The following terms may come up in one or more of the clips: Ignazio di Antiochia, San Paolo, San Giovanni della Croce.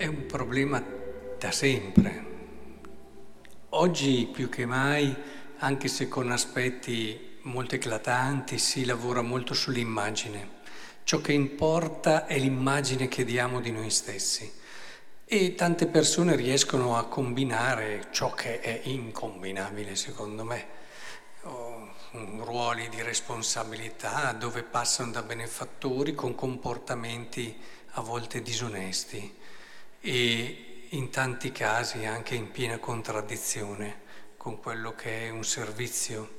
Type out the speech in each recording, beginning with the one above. è un problema da sempre. Oggi più che mai, anche se con aspetti molto eclatanti, si lavora molto sull'immagine. Ciò che importa è l'immagine che diamo di noi stessi. E tante persone riescono a combinare ciò che è incombinabile, secondo me. Ruoli di responsabilità dove passano da benefattori con comportamenti a volte disonesti e in tanti casi anche in piena contraddizione con quello che è un servizio.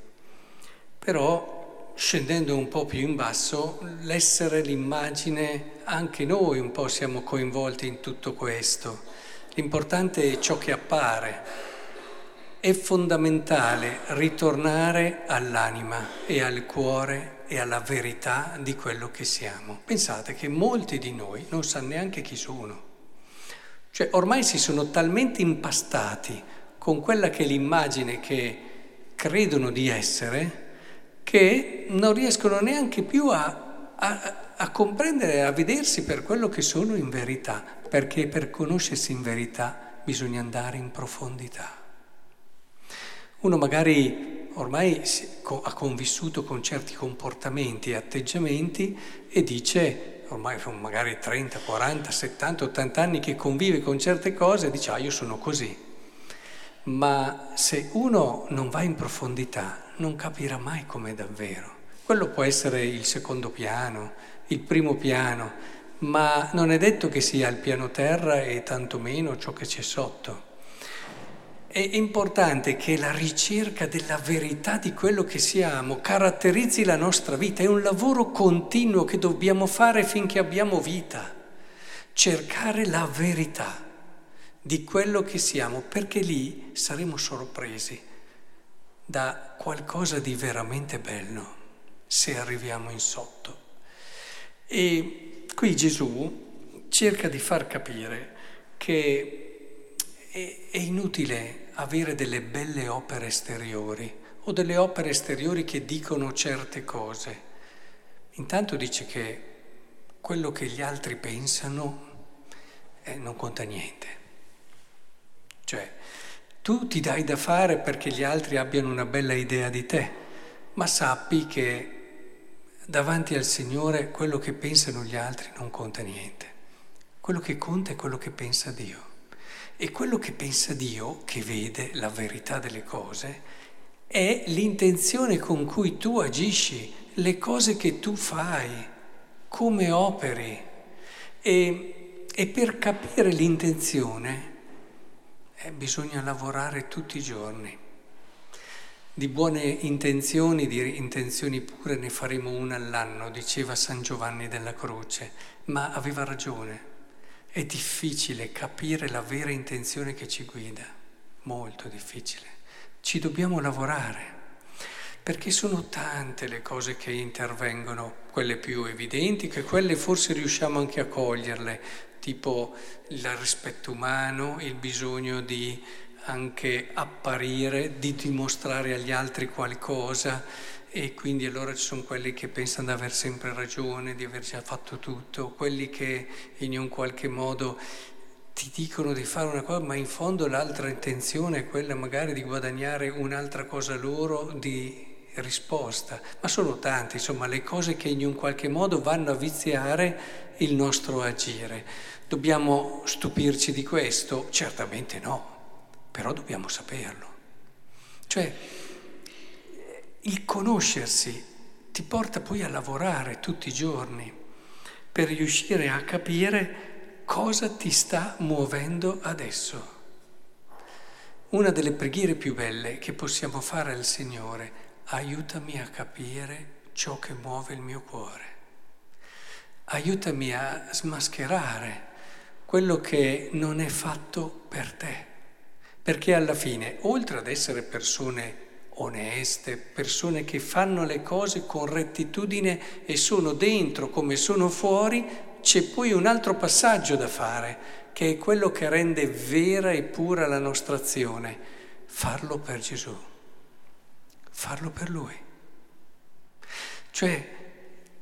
Però, scendendo un po' più in basso, l'essere, l'immagine, anche noi un po' siamo coinvolti in tutto questo. L'importante è ciò che appare. È fondamentale ritornare all'anima e al cuore e alla verità di quello che siamo. Pensate che molti di noi non sanno neanche chi sono. Cioè, ormai si sono talmente impastati con quella che è l'immagine che credono di essere che non riescono neanche più a comprendere, a vedersi per quello che sono in verità, perché per conoscersi in verità bisogna andare in profondità. Uno magari ormai ha convissuto con certi comportamenti e atteggiamenti e dice, ormai sono magari 30, 40, 70, 80 anni che convive con certe cose e dice, io sono così. Ma se uno non va in profondità non capirà mai com'è davvero. Quello può essere il secondo piano, il primo piano, ma non è detto che sia il piano terra e tantomeno ciò che c'è sotto. È importante che la ricerca della verità di quello che siamo caratterizzi la nostra vita, è un lavoro continuo che dobbiamo fare finché abbiamo vita, cercare la verità di quello che siamo, perché lì saremo sorpresi da qualcosa di veramente bello se arriviamo in sotto. E qui Gesù cerca di far capire che è inutile avere delle belle opere esteriori o delle opere esteriori che dicono certe cose. Intanto dice che quello che gli altri pensano non conta niente. Cioè, tu ti dai da fare perché gli altri abbiano una bella idea di te, ma sappi che davanti al Signore quello che pensano gli altri non conta niente. Quello che conta è quello che pensa Dio. E quello che pensa Dio, che vede la verità delle cose, è l'intenzione con cui tu agisci, le cose che tu fai, come operi. E per capire l'intenzione bisogna lavorare tutti i giorni. Di buone intenzioni, di intenzioni pure, ne faremo una all'anno, diceva San Giovanni della Croce, ma aveva ragione. È difficile capire la vera intenzione che ci guida, molto difficile. Ci dobbiamo lavorare, perché sono tante le cose che intervengono, quelle più evidenti, che quelle forse riusciamo anche a coglierle, tipo il rispetto umano, il bisogno di anche apparire, di dimostrare agli altri qualcosa, e quindi allora ci sono quelli che pensano di aver sempre ragione, di aver già fatto tutto, quelli che in un qualche modo ti dicono di fare una cosa, ma in fondo l'altra intenzione è quella magari di guadagnare un'altra cosa loro di risposta. Ma sono tante, insomma, le cose che in un qualche modo vanno a viziare il nostro agire. Dobbiamo stupirci di questo? Certamente no, però dobbiamo saperlo. Cioè, il conoscersi ti porta poi a lavorare tutti i giorni per riuscire a capire cosa ti sta muovendo adesso. Una delle preghiere più belle che possiamo fare al Signore: aiutami a capire ciò che muove il mio cuore. Aiutami a smascherare quello che non è fatto per te. Perché alla fine, oltre ad essere persone oneste, persone che fanno le cose con rettitudine e sono dentro come sono fuori, c'è poi un altro passaggio da fare, che è quello che rende vera e pura la nostra azione: farlo per Gesù, farlo per Lui. Cioè,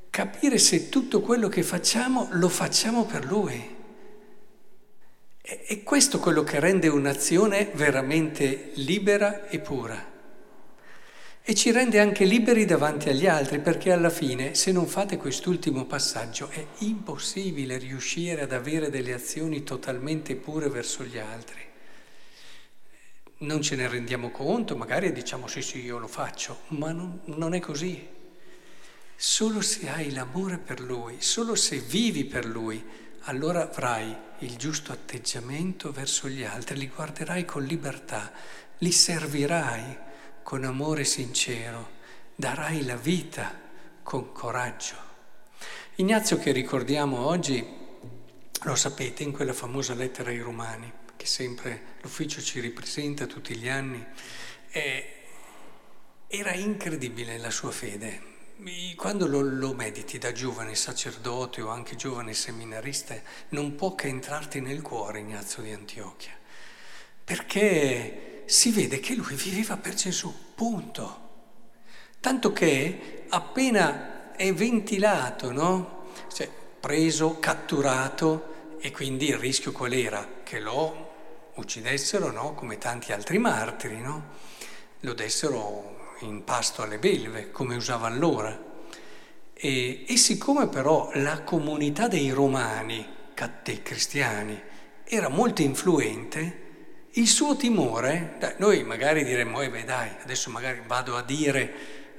capire se tutto quello che facciamo lo facciamo per Lui. E questo è quello che rende un'azione veramente libera e pura. E ci rende anche liberi davanti agli altri, perché alla fine, se non fate quest'ultimo passaggio, è impossibile riuscire ad avere delle azioni totalmente pure verso gli altri. Non ce ne rendiamo conto, magari diciamo sì, io lo faccio, ma non è così. Solo se hai l'amore per lui, solo se vivi per lui, allora avrai il giusto atteggiamento verso gli altri, li guarderai con libertà, li servirai con amore sincero, darai la vita con coraggio. Ignazio, che ricordiamo oggi, lo sapete, in quella famosa lettera ai Romani, che sempre l'ufficio ci ripresenta tutti gli anni, era incredibile la sua fede. Quando lo mediti da giovane sacerdote o anche giovane seminarista, non può che entrarti nel cuore Ignazio di Antiochia, perché si vede che lui viveva per Gesù, punto. Tanto che appena è ventilato, no? Cioè, preso, catturato, e quindi il rischio qual era? Che lo uccidessero, no? Come tanti altri martiri, no? Lo dessero in pasto alle belve, come usava allora. E siccome però la comunità dei romani, dei cristiani, era molto influente, il suo timore, noi magari diremmo, adesso magari vado a dire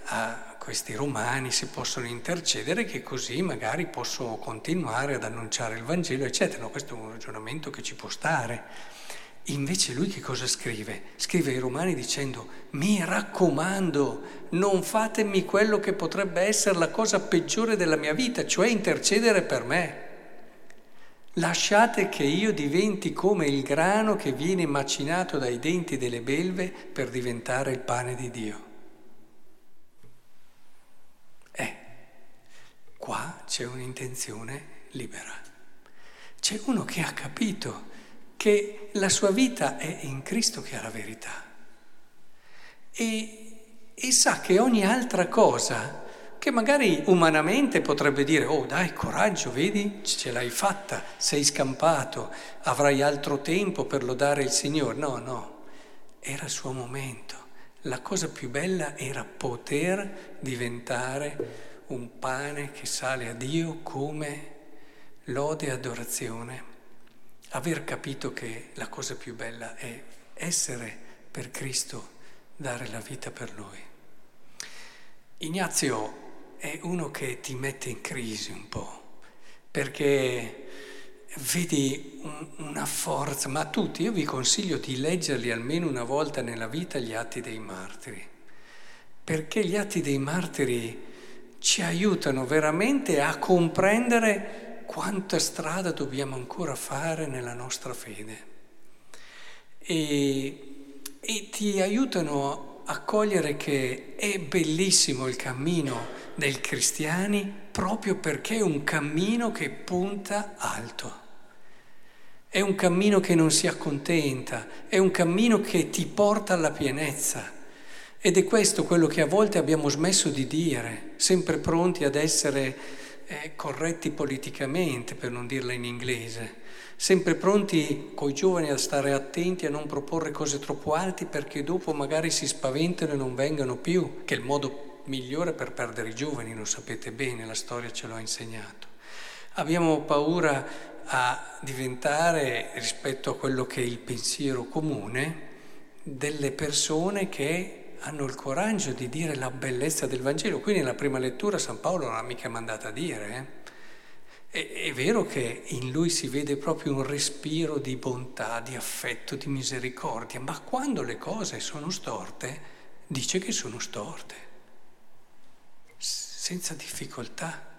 a questi romani se possono intercedere, che così magari posso continuare ad annunciare il Vangelo, eccetera. No, questo è un ragionamento che ci può stare. Invece lui che cosa scrive? Scrive ai Romani dicendo: mi raccomando, non fatemi quello che potrebbe essere la cosa peggiore della mia vita, cioè intercedere per me. Lasciate che io diventi come il grano che viene macinato dai denti delle belve per diventare il pane di Dio. Qua c'è un'intenzione libera. C'è uno che ha capito che la sua vita è in Cristo che è la verità, e sa che ogni altra cosa, che magari umanamente potrebbe dire coraggio, vedi, ce l'hai fatta, sei scampato, avrai altro tempo per lodare il Signore, no, era il suo momento. La cosa più bella era poter diventare un pane che sale a Dio come lode e adorazione. Aver capito che la cosa più bella è essere per Cristo, dare la vita per Lui. Ignazio è uno che ti mette in crisi un po', perché vedi una forza, ma tutti, io vi consiglio di leggerli almeno una volta nella vita, gli Atti dei Martiri, perché gli Atti dei Martiri ci aiutano veramente a comprendere quanta strada dobbiamo ancora fare nella nostra fede, e ti aiutano a cogliere che è bellissimo il cammino dei cristiani proprio perché è un cammino che punta alto, è un cammino che non si accontenta, è un cammino che ti porta alla pienezza. Ed è questo quello che a volte abbiamo smesso di dire, sempre pronti ad essere corretti politicamente, per non dirla in inglese, sempre pronti coi giovani a stare attenti a non proporre cose troppo alte, perché dopo magari si spaventano e non vengano più, che è il modo migliore per perdere i giovani, lo sapete bene, la storia ce l'ha insegnato. Abbiamo paura a diventare, rispetto a quello che è il pensiero comune, delle persone che hanno il coraggio di dire la bellezza del Vangelo. Qui nella prima lettura San Paolo non l'ha mica mandata a dire. È vero che in lui si vede proprio un respiro di bontà, di affetto, di misericordia, ma quando le cose sono storte, dice che sono storte, senza difficoltà.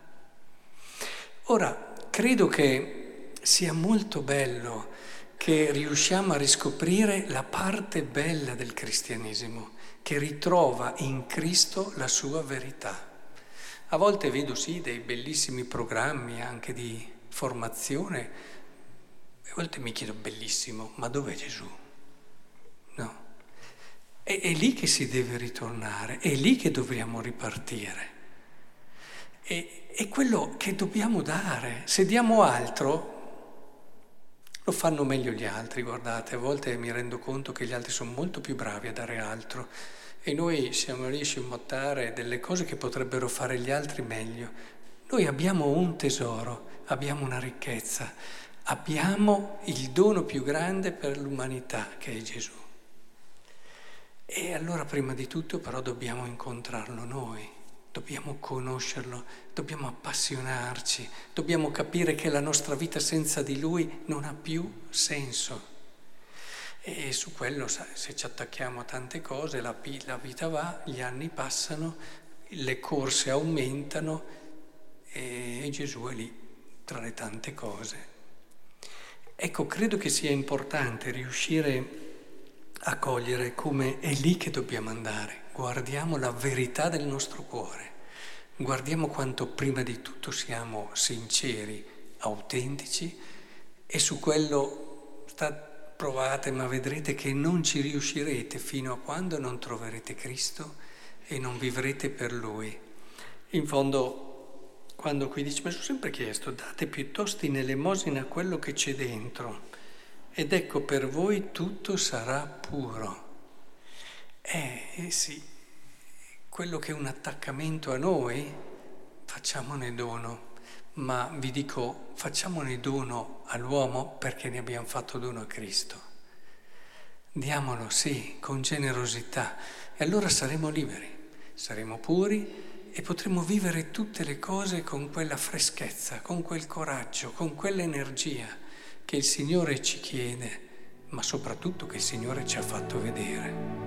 Ora, credo che sia molto bello che riusciamo a riscoprire la parte bella del cristianesimo, che ritrova in Cristo la sua verità. A volte vedo dei bellissimi programmi anche di formazione, a volte mi chiedo, bellissimo, ma dov'è Gesù? No, è lì che si deve ritornare, è lì che dobbiamo ripartire, è quello che dobbiamo dare. Se diamo altro Lo fanno meglio gli altri, guardate, a volte mi rendo conto che gli altri sono molto più bravi a dare altro e noi siamo lì a scimmiottare delle cose che potrebbero fare gli altri meglio. Noi abbiamo un tesoro, abbiamo una ricchezza, abbiamo il dono più grande per l'umanità che è Gesù. E allora prima di tutto però dobbiamo incontrarlo noi. Dobbiamo conoscerlo, dobbiamo appassionarci, dobbiamo capire che la nostra vita senza di Lui non ha più senso. E su quello, se ci attacchiamo a tante cose, la vita va, gli anni passano, le corse aumentano e Gesù è lì tra le tante cose. Ecco, credo che sia importante riuscire a cogliere come è lì che dobbiamo andare. Guardiamo la verità del nostro cuore, guardiamo quanto prima di tutto siamo sinceri, autentici, e su quello provate, ma vedrete che non ci riuscirete fino a quando non troverete Cristo e non vivrete per Lui. In fondo, quando qui dice, mi sono sempre chiesto, date piuttosto in elemosina quello che c'è dentro, ed ecco per voi tutto sarà puro. Sì, quello che è un attaccamento a noi, facciamone dono, ma vi dico, facciamone dono all'uomo perché ne abbiamo fatto dono a Cristo. Diamolo, sì, con generosità, e allora saremo liberi, saremo puri e potremo vivere tutte le cose con quella freschezza, con quel coraggio, con quell'energia che il Signore ci chiede, ma soprattutto che il Signore ci ha fatto vedere.